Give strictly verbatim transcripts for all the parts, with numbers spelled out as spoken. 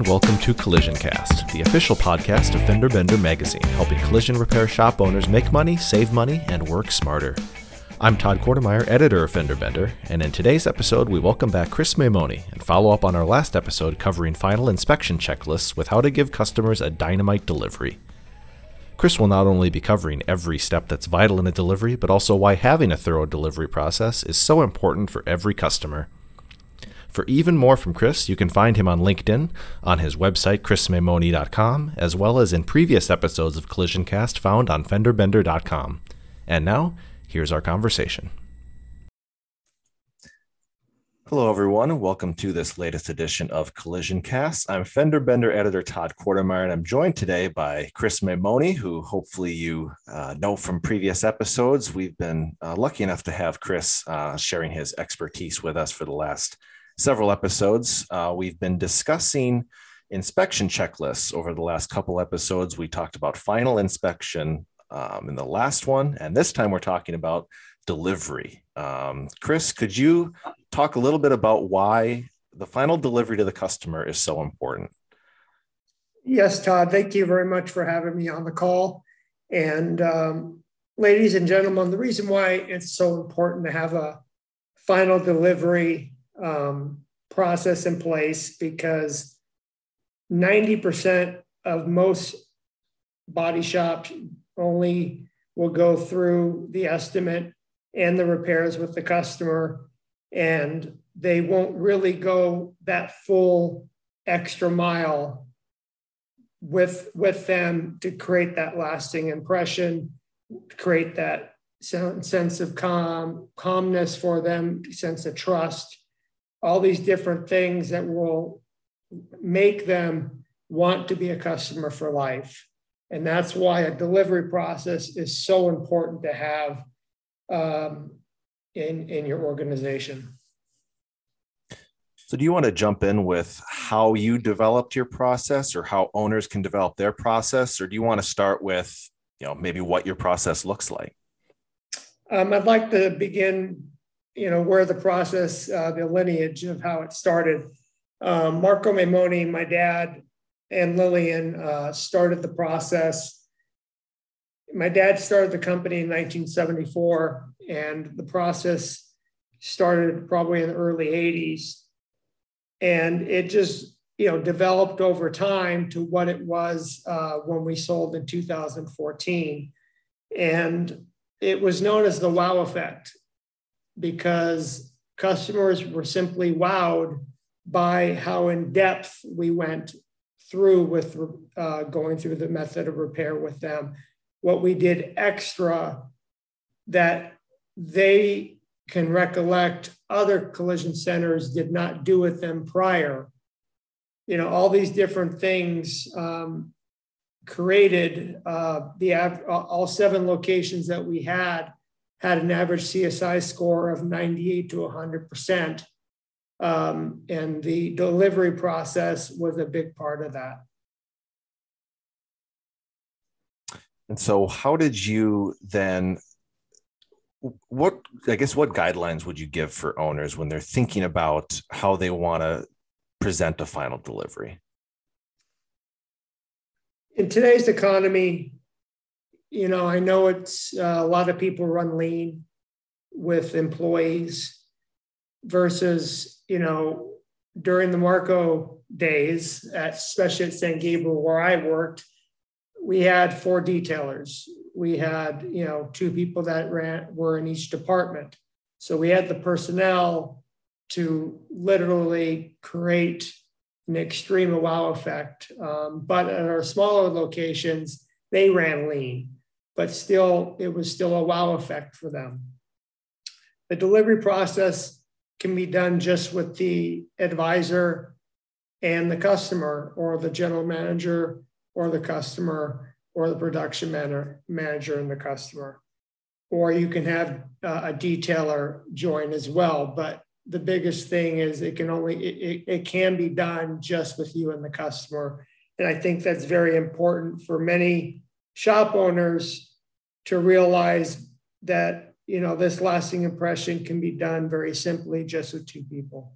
and welcome to Collision Cast, the official podcast of Fender Bender magazine, helping collision repair shop owners make money, save money, and work smarter. I'm Todd Kortemeyer, editor of Fender Bender, and in today's episode, we welcome back Chris Maimone and follow up on our last episode covering final inspection checklists with how to give customers a dynamite delivery. Chris will not only be covering every step that's vital in a delivery, but also why having a thorough delivery process is so important for every customer. For even more from Chris, you can find him on LinkedIn, on his website chris maimone dot com, as well as in previous episodes of Collision Cast found on Fender Bender dot com. And now, here's our conversation. Hello, everyone, and welcome to this latest edition of Collision Cast. I'm Fender Bender editor Todd Kortemeyer, and I'm joined today by Chris Maimone, who hopefully you uh, know from previous episodes. We've been uh, lucky enough to have Chris uh, sharing his expertise with us for the last several episodes. Uh, we've been discussing inspection checklists over the last couple episodes. We talked about final inspection um, in the last one, and this time we're talking about delivery. Um, Chris, could you talk a little bit about why the final delivery to the customer is so important? Yes, Todd, thank you very much for having me on the call. And um, ladies and gentlemen, the reason why it's so important to have a final delivery um, process in place, because ninety percent of most body shops only will go through the estimate and the repairs with the customer, and they won't really go that full extra mile with, with them to create that lasting impression, create that sense of calm, calmness for them, sense of trust, all these different things that will make them want to be a customer for life. And that's why a delivery process is so important to have um, in, in your organization. So do you want to jump in with how you developed your process, or how owners can develop their process? Or do you want to start with, you know, maybe what your process looks like? Um, I'd like to begin, you know, where the process, uh, the lineage of how it started. Um, Marco Maimone, my dad, and Lillian uh, started the process. My dad started the company in nineteen seventy-four, and the process started probably in the early eighties. And it just, you know, developed over time to what it was uh, when we sold in two thousand fourteen. And it was known as the wow effect, because customers were simply wowed by how in depth we went through with uh, going through the method of repair with them, what we did extra that they can recollect other collision centers did not do with them prior. You know, all these different things um, created uh, the av- all seven locations that we had had an average C S I score of ninety-eight to one hundred percent. Um, and the delivery process was a big part of that. And so how did you then, what, I guess, what guidelines would you give for owners when they're thinking about how they want to present a final delivery? In today's economy, you know, I know it's uh, a lot of people run lean with employees versus, you know, during the Marco days, at, especially at San Gabriel where I worked, we had four detailers. We had, you know, two people that ran, were in each department. So we had the personnel to literally create an extreme wow effect. Um, but at our smaller locations, they ran lean, but still, it was still a wow effect for them. The delivery process can be done just with the advisor and the customer, or the general manager or the customer, or the production manager and the customer. Or you can have a detailer join as well. But the biggest thing is it can only, it, it can be done just with you and the customer. And I think that's very important for many shop owners to realize that, you know, this lasting impression can be done very simply just with two people.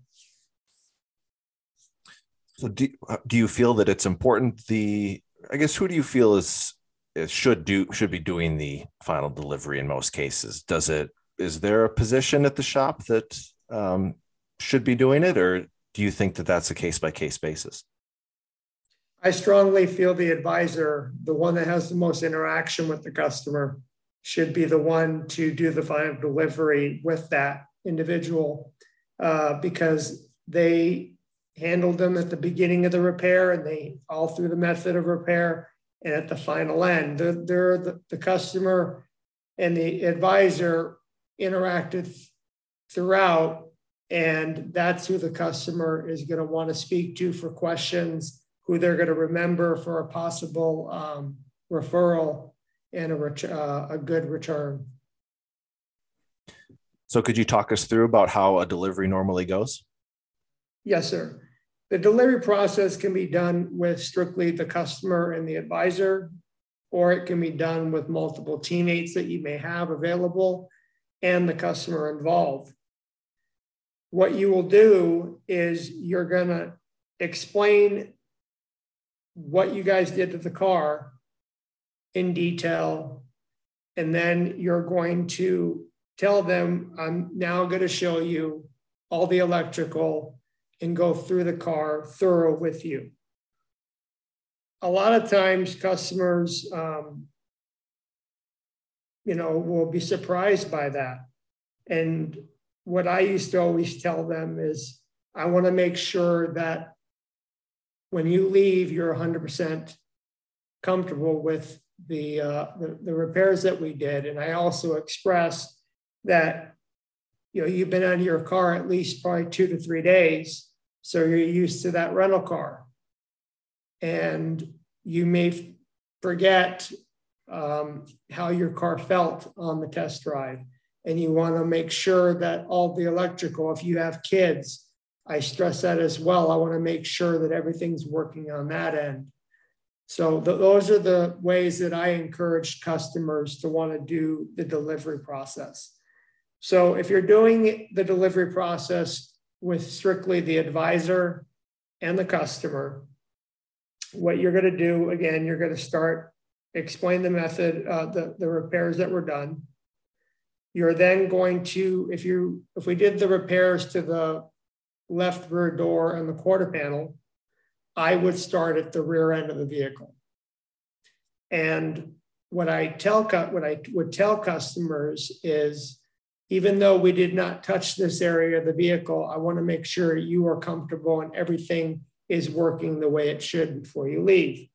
So do, do you feel that it's important, the, I guess, who do you feel is, is should do, should be doing the final delivery in most cases? Does it, is there a position at the shop that um, should be doing it? Or do you think that that's a case by case basis? I strongly feel the advisor, the one that has the most interaction with the customer, should be the one to do the final delivery with that individual, uh, because they handled them at the beginning of the repair and they all through the method of repair and at the final end. They're, they're the, the customer and the advisor interacted throughout, and that's who the customer is going to want to speak to for questions, who they're going to remember for a possible um, referral and a, ret- uh, a good return. So could you talk us through about how a delivery normally goes? Yes, sir. The delivery process can be done with strictly the customer and the advisor, or it can be done with multiple teammates that you may have available and the customer involved. What you will do is you're going to explain what you guys did to the car in detail, and then you're going to tell them, I'm now going to show you all the electrical and go through the car thorough with you. A lot of times customers, um, you know, will be surprised by that. And what I used to always tell them is, I want to make sure that when you leave, you're one hundred percent comfortable with the, uh, the the repairs that we did. And I also expressed that, you know, you've been out of your car at least probably two to three days, so you're used to that rental car, and you may forget um, how your car felt on the test drive. And you want to make sure that all the electrical, if you have kids, I stress that as well. I want to make sure that everything's working on that end. So th- those are the ways that I encourage customers to want to do the delivery process. So if you're doing the delivery process with strictly the advisor and the customer, what you're going to do, again, you're going to start, explain the method, uh, the, the repairs that were done. You're then going to, if you, if we did the repairs to the left rear door and the quarter panel, I would start at the rear end of the vehicle. And what I tell what I would tell customers is, even though we did not touch this area of the vehicle, I want to make sure you are comfortable and everything is working the way it should before you leave.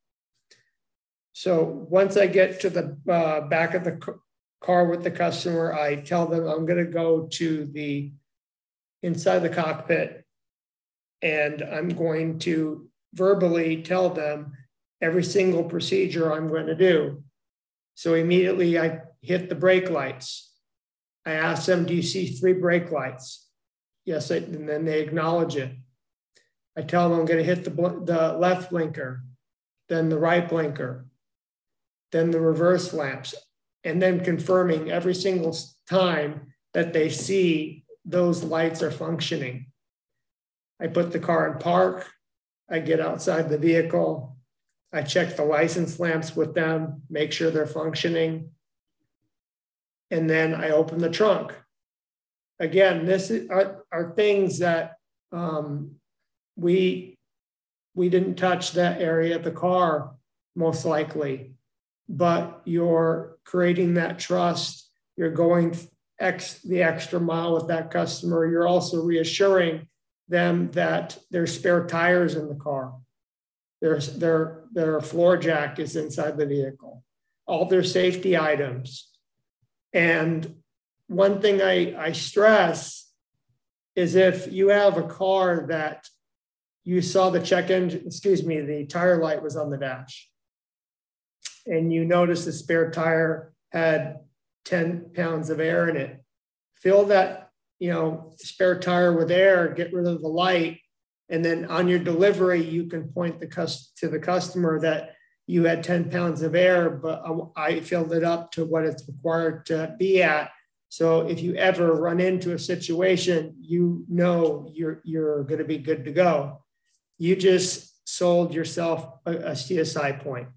So once I get to the uh, back of the car with the customer, I tell them I'm going to go to the inside the cockpit, and I'm going to verbally tell them every single procedure I'm going to do. So immediately I hit the brake lights. I ask them, do you see three brake lights? Yes, and then they acknowledge it. I tell them I'm going to hit the, bl- the left blinker, then the right blinker, then the reverse lamps, and then confirming every single time that they see those lights are functioning. I put the car in park. I get outside the vehicle. I check the license lamps with them, make sure they're functioning. And then I open the trunk. Again, this is, are, are things that um, we we didn't touch that area of the car, most likely, but you're creating that trust. You're going th- Ex, the extra mile with that customer. You're also reassuring them that there's spare tires in the car. There's their, their floor jack is inside the vehicle, all their safety items. And one thing I, I stress is if you have a car that you saw the check engine, excuse me, the tire light was on the dash, and you notice the spare tire had ten pounds of air in it. Fill that, you know, spare tire with air, get rid of the light. And then on your delivery, you can point the cus- to the customer that you had ten pounds of air, but I, I filled it up to what it's required to be at. So if you ever run into a situation, you know, you're, you're going to be good to go. you just sold yourself a, a C S I point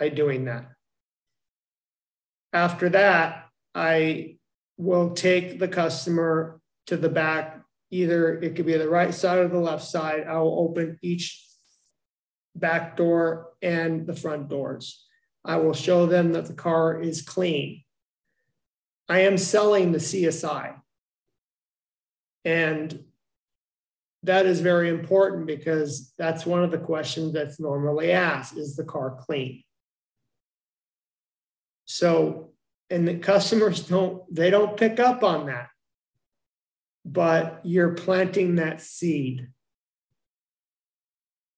by doing that. After that, I will take the customer to the back. Either it could be the right side or the left side. I will open each back door and the front doors. I will show them that the car is clean. I am selling the C S I. And that is very important because that's one of the questions that's normally asked, is the car clean? So, and the customers don't, they don't pick up on that, but you're planting that seed.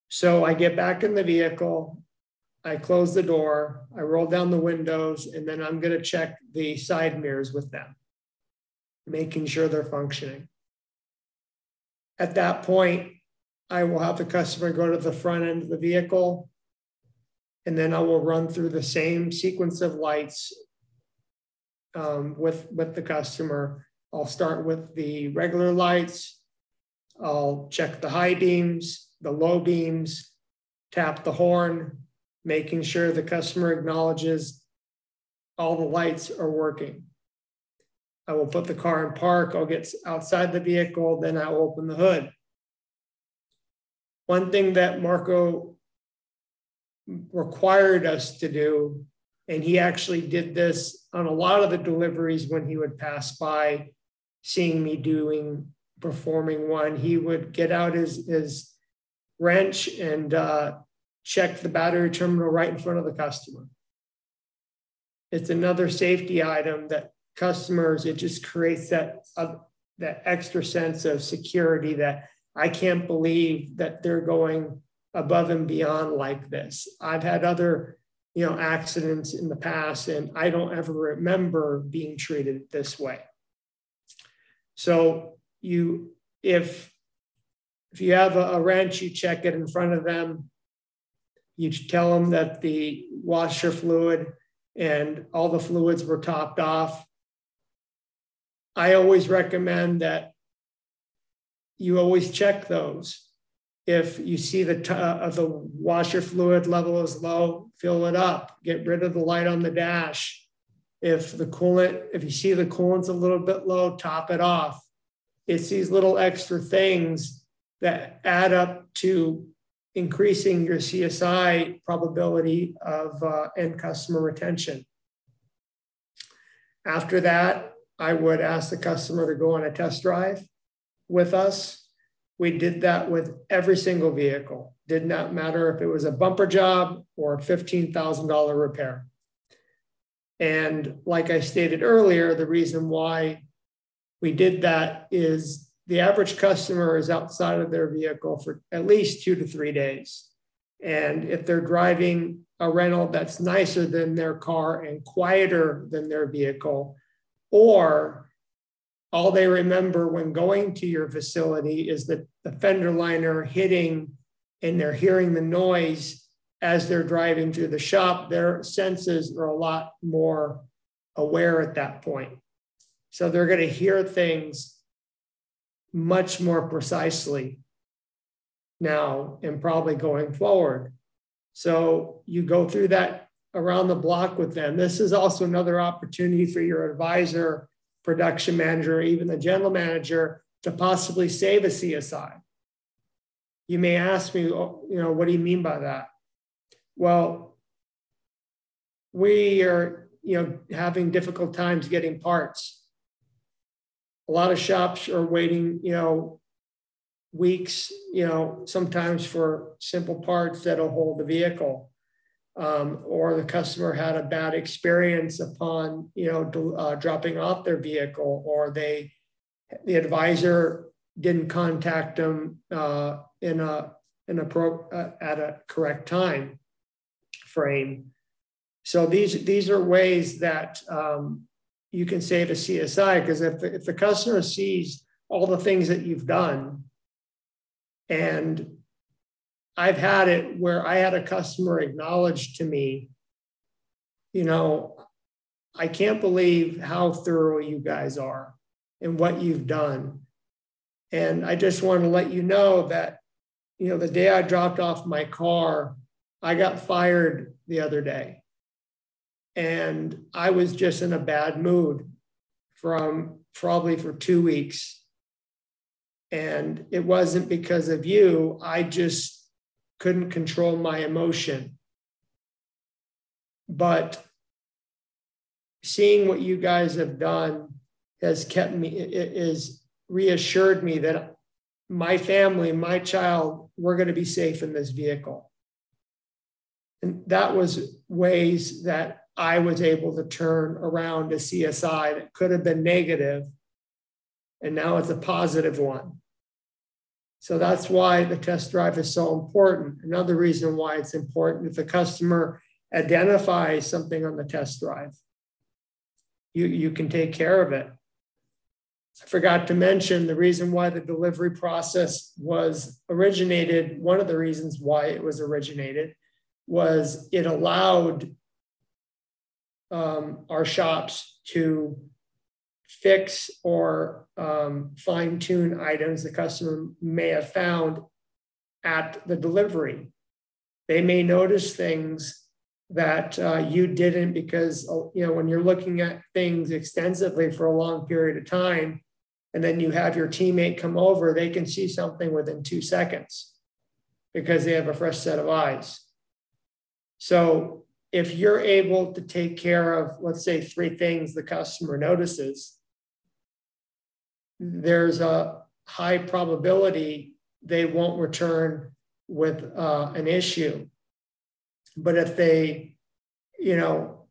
So I get back in the vehicle, I close the door, I roll down the windows, and then I'm going to check the side mirrors with them, making sure they're functioning. At that point, I will have the customer go to the front end of the vehicle, and then I will run through the same sequence of lights um, with, with the customer. I'll start with the regular lights. I'll check the high beams, the low beams, tap the horn, making sure the customer acknowledges all the lights are working. I will put the car in park, I'll get outside the vehicle, then I'll open the hood. One thing that Marco required us to do, and he actually did this on a lot of the deliveries when he would pass by, seeing me doing, performing one, he would get out his, his wrench and uh, check the battery terminal right in front of the customer. It's another safety item that customers, it just creates that, uh, that extra sense of security that I can't believe that they're going above and beyond like this. I've had other, you know, accidents in the past, and I don't ever remember being treated this way. So you, if, if you have a, a wrench, you check it in front of them. You tell them that the washer fluid and all the fluids were topped off. I always recommend that you always check those. If you see the, uh, the washer fluid level is low, fill it up, get rid of the light on the dash. If the coolant, if you see the coolant's a little bit low, top it off. It's these little extra things that add up to increasing your C S I probability of uh, end customer retention. After that, I would ask the customer to go on a test drive with us. We did that with every single vehicle. Did not matter if it was a bumper job or a fifteen thousand dollar repair. And like I stated earlier, the reason why we did that is the average customer is outside of their vehicle for at least two to three days. And if they're driving a rental that's nicer than their car and quieter than their vehicle, or all they remember when going to your facility is the, the fender liner hitting, and they're hearing the noise as they're driving through the shop, their senses are a lot more aware at that point. So they're going to hear things much more precisely now and probably going forward. So you go through that around the block with them. This is also another opportunity for your advisor, production manager, even the general manager to possibly save a C S I. You may ask me, you know, what do you mean by that? Well, we are, you know, having difficult times getting parts. A lot of shops are waiting, you know, weeks, you know, sometimes for simple parts that'll hold the vehicle. Um, or the customer had a bad experience upon, you know, uh, dropping off their vehicle, or they, the advisor didn't contact them uh, in a, in a pro, uh, at a correct time frame. So these, these are ways that um, you can save a C S I, because if, if the customer sees all the things that you've done, and I've had it where I had a customer acknowledge to me, you know, I can't believe how thorough you guys are and what you've done. And I just want to let you know that you know, the day I dropped off my car, I got fired the other day. And I was just in a bad mood from probably for two weeks. And it wasn't because of you. I just couldn't control my emotion. But seeing what you guys have done has kept me, it is reassured me that my family, my child, we're going to be safe in this vehicle. And that was ways that I was able to turn around a C S I that could have been negative, and now it's a positive one. So that's why the test drive is so important. Another reason why it's important, if the customer identifies something on the test drive, you, you can take care of it. I forgot to mention the reason why the delivery process was originated. One of the reasons why it was originated was it allowed um, our shops to fix or um, fine-tune items the customer may have found at the delivery. They may notice things that uh, you didn't, because, you know, when you're looking at things extensively for a long period of time, and then you have your teammate come over, they can see something within two seconds because they have a fresh set of eyes. So if you're able to take care of, let's say, three things the customer notices, there's a high probability they won't return with uh, an issue. But if they, you know,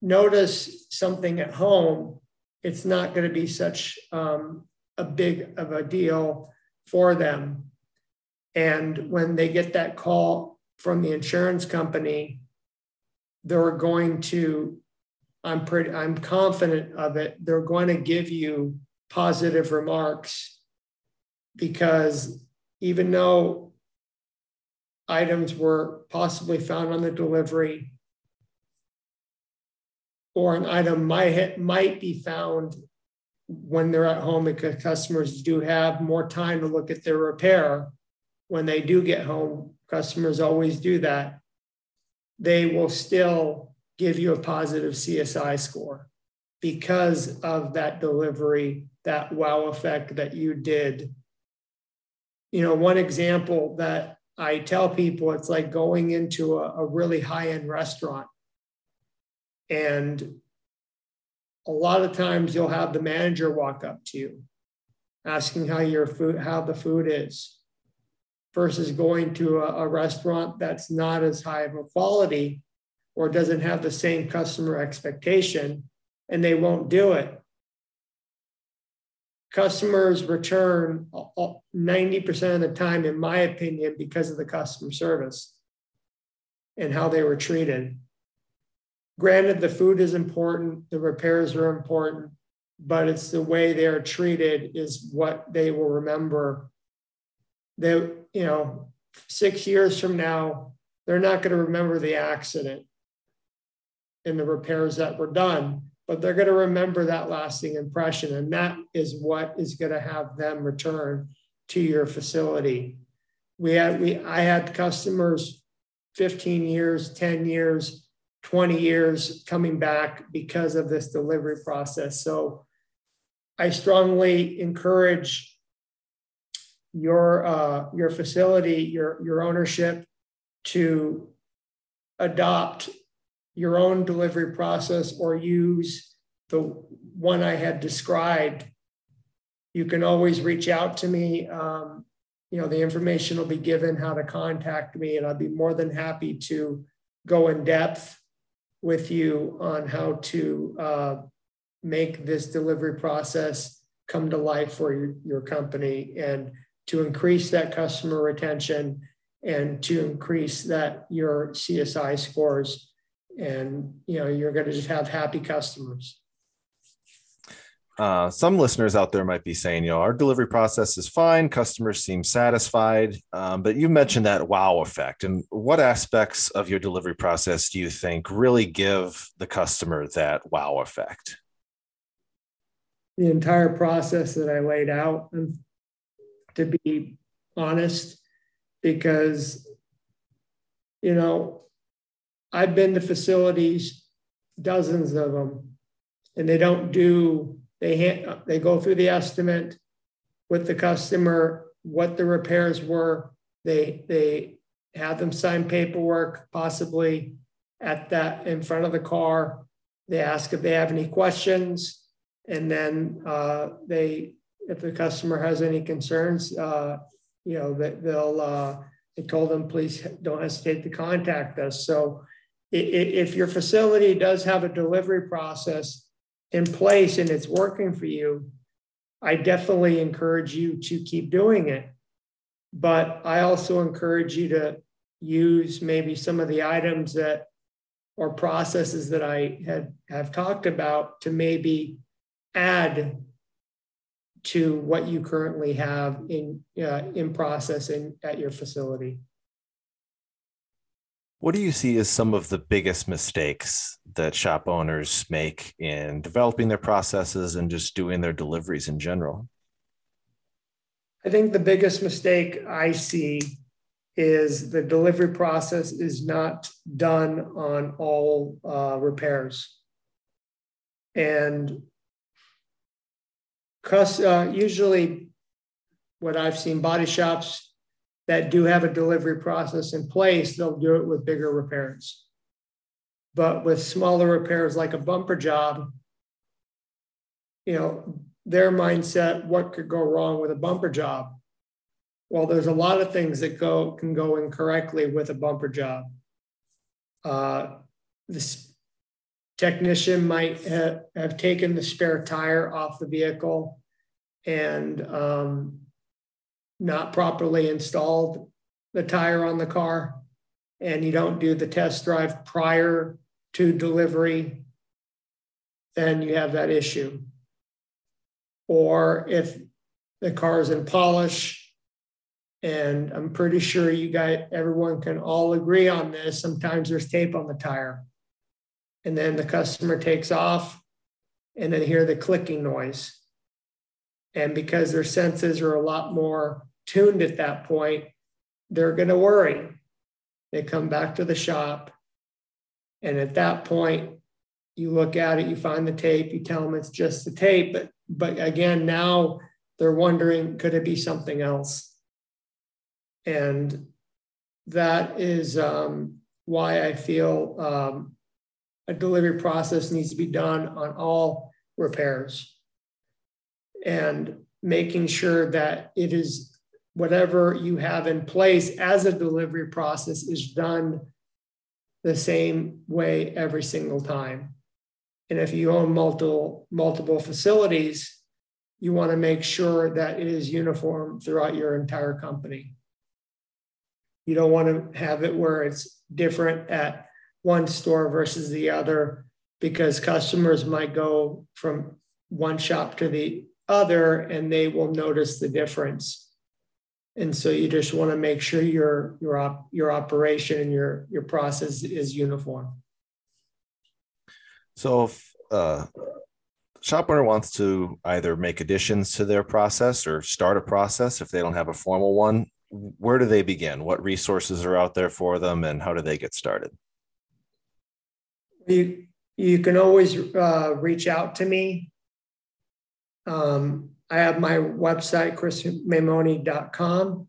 notice something at home, it's not going to be such um, a big of a deal for them. And when they get that call from the insurance company, they're going to, I'm pretty, I'm confident of it, they're going to give you positive remarks, because even though items were possibly found on the delivery, or an item might, might be found when they're at home, because customers do have more time to look at their repair when they do get home. Customers always do that. They will still give you a positive C S I score because of that delivery, that wow effect that you did. You know, one example that I tell people, it's like going into a, a really high-end restaurant. And a lot of times you'll have the manager walk up to you asking how your food, how the food is, versus going to a, a restaurant that's not as high of a quality or doesn't have the same customer expectation, and they won't do it. Customers return ninety percent of the time, in my opinion, because of the customer service and how they were treated. Granted, the food is important, the repairs are important, but it's the way they are treated is what they will remember. They, you know, six years from now, they're not going to remember the accident and the repairs that were done, but they're going to remember that lasting impression. And that is what is going to have them return to your facility. We had, we, I had customers fifteen years, ten years, twenty years coming back because of this delivery process. So I strongly encourage your uh, your facility, your, your ownership, to adopt your own delivery process or use the one I had described. You can always reach out to me. Um, you know, the information will be given how to contact me, and I'd be more than happy to go in depth with you on how to uh, make this delivery process come to life for your, your company, and to increase that customer retention and to increase that your C S I scores. And, you know, you're going to just have happy customers. Uh, some listeners out there might be saying, you know, our delivery process is fine. Customers seem satisfied. Um, but you mentioned that wow effect. And what aspects of your delivery process do you think really give the customer that wow effect? The entire process that I laid out. And to be honest, because, you know, I've been to facilities, dozens of them, and they don't do, they, hand, they go through the estimate with the customer, what the repairs were. They, they have them sign paperwork, possibly at that in front of the car. They ask if they have any questions. And then uh, they, if the customer has any concerns, uh, you know, that they'll, uh, they told them, please don't hesitate to contact us. So if your facility does have a delivery process in place and it's working for you, I definitely encourage you to keep doing it. But I also encourage you to use maybe some of the items that, or processes that I had, have talked about to maybe add to what you currently have in, uh, in process in, at your facility. What do you see as some of the biggest mistakes that shop owners make in developing their processes and just doing their deliveries in general? I think the biggest mistake I see is the delivery process is not done on all uh, repairs. And uh, usually what I've seen, body shops that do have a delivery process in place, they'll do it with bigger repairs. But with smaller repairs like a bumper job, you know, their mindset, what could go wrong with a bumper job? Well, there's a lot of things that go can go incorrectly with a bumper job. Uh, this technician might ha have taken the spare tire off the vehicle and um, not properly installed the tire on the car, and you don't do the test drive prior to delivery, then you have that issue. Or if the car is in polish, and I'm pretty sure you guys, everyone can all agree on this, sometimes there's tape on the tire. And then the customer takes off and then hear the clicking noise. And because their senses are a lot more tuned at that point, they're going to worry. They come back to the shop. And at that point, you look at it, you find the tape, you tell them it's just the tape. But, but again, now they're wondering, could it be something else? And that is um, why I feel um, a delivery process needs to be done on all repairs. And making sure that it is whatever you have in place as a delivery process is done the same way every single time. And if you own multiple, multiple facilities, you want to make sure that it is uniform throughout your entire company. You don't want to have it where it's different at one store versus the other, because customers might go from one shop to the other and they will notice the difference. And so you just want to make sure your your op, your operation and your your process is uniform. So if uh, a shop owner wants to either make additions to their process or start a process if they don't have a formal one, where do they begin? What resources are out there for them, and how do they get started? You you can always uh, reach out to me. Um, I have my website, chris maimone dot com,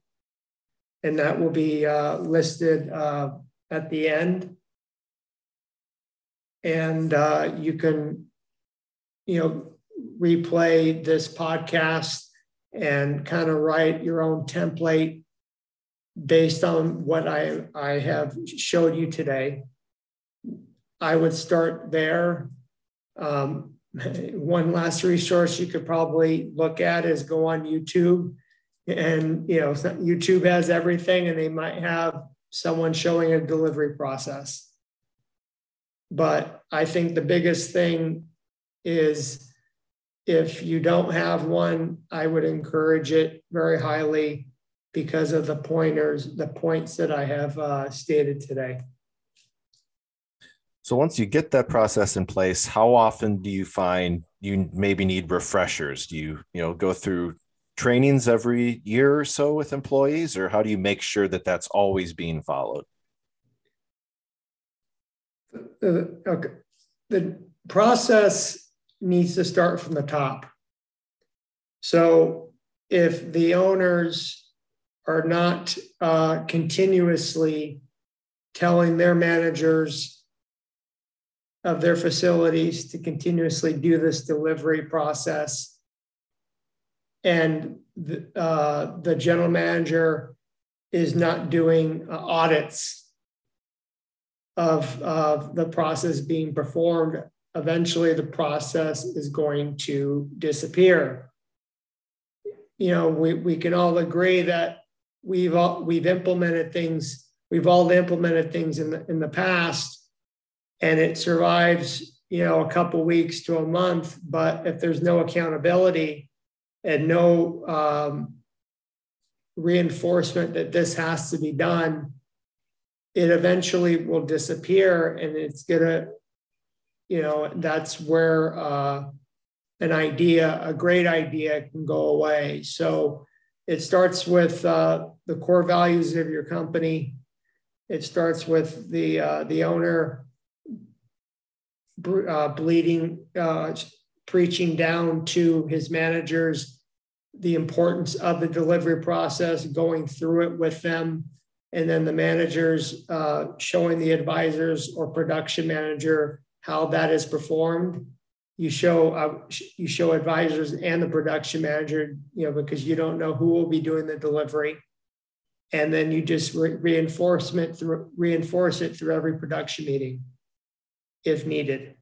and that will be uh, listed uh, at the end. And uh, you can, you know, replay this podcast and kind of write your own template based on what I, I have showed you today. I would start there. Um, One last resource you could probably look at is go on YouTube, and you know YouTube has everything, and they might have someone showing a delivery process. But I think the biggest thing is, if you don't have one, I would encourage it very highly because of the pointers, the points that I have uh, stated today. So once you get that process in place, how often do you find you maybe need refreshers? Do you, you know, go through trainings every year or so with employees, or how do you make sure that that's always being followed? The, okay. The process needs to start from the top. So if the owners are not uh, continuously telling their managers of their facilities to continuously do this delivery process, and the, uh, the general manager is not doing uh, audits of uh, the process being performed, eventually the process is going to disappear. You know, we, we can all agree that we've all, we've implemented things, we've all implemented things in the, in the past, and it survives, you know, a couple weeks to a month, but if there's no accountability and no um, reinforcement that this has to be done, it eventually will disappear. And it's gonna, you know, that's where uh, an idea, a great idea can go away. So it starts with uh, the core values of your company. It starts with the, uh, the owner uh, bleeding, uh, preaching down to his managers the importance of the delivery process, going through it with them, and then the managers uh, showing the advisors or production manager how that is performed. You show uh, you show advisors and the production manager, you know, because you don't know who will be doing the delivery, and then you just re reinforcement through reinforce it through every production meeting, if needed.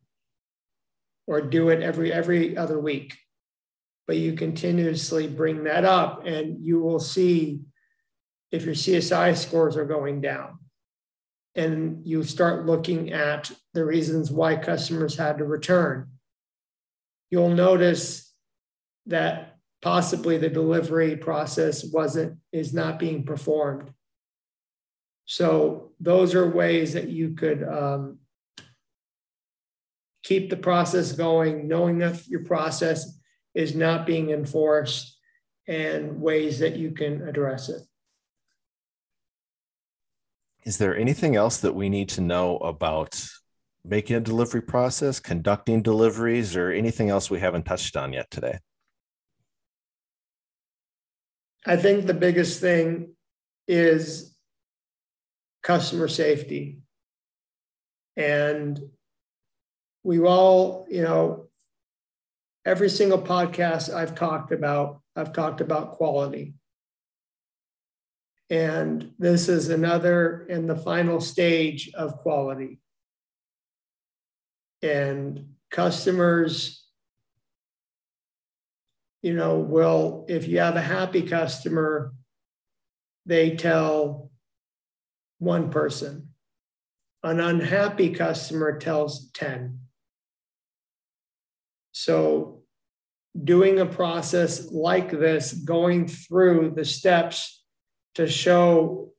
Or do it every every other week. But you continuously bring that up, and you will see if your C S I scores are going down. And you start looking at the reasons why customers had to return. You'll notice that possibly the delivery process wasn't is not being performed. So those are ways that you could um, keep the process going, knowing that your process is not being enforced, and ways that you can address it. Is there anything else that we need to know about making a delivery process, conducting deliveries, or anything else we haven't touched on yet today? I think the biggest thing is customer safety. And we all, you know, every single podcast I've talked about, I've talked about quality. And this is another in the final stage of quality. And customers, you know, will, if you have a happy customer, they tell one person. An unhappy customer tells ten. So doing a process like this, going through the steps to show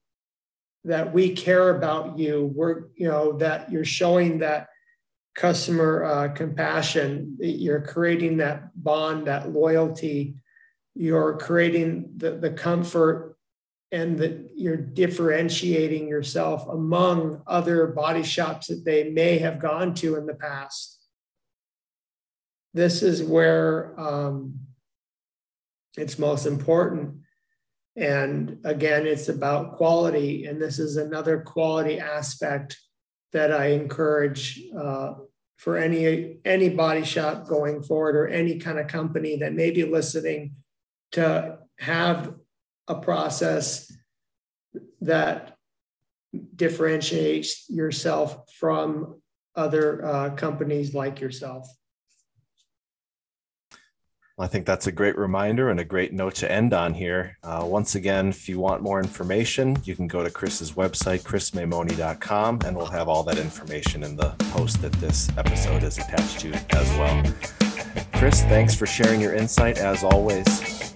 that we care about you, we're, you know, that you're showing that customer uh, compassion, you're creating that bond, that loyalty, you're creating the, the comfort, and that you're differentiating yourself among other body shops that they may have gone to in the past. This is where um, it's most important. And again, it's about quality. And this is another quality aspect that I encourage uh, for any, any body shop going forward, or any kind of company that may be listening, to have a process that differentiates yourself from other uh, companies like yourself. I think that's a great reminder and a great note to end on here. Uh, once again, if you want more information, you can go to Chris's website, chris maimone dot com, and we'll have all that information in the post that this episode is attached to as well. Chris, thanks for sharing your insight as always.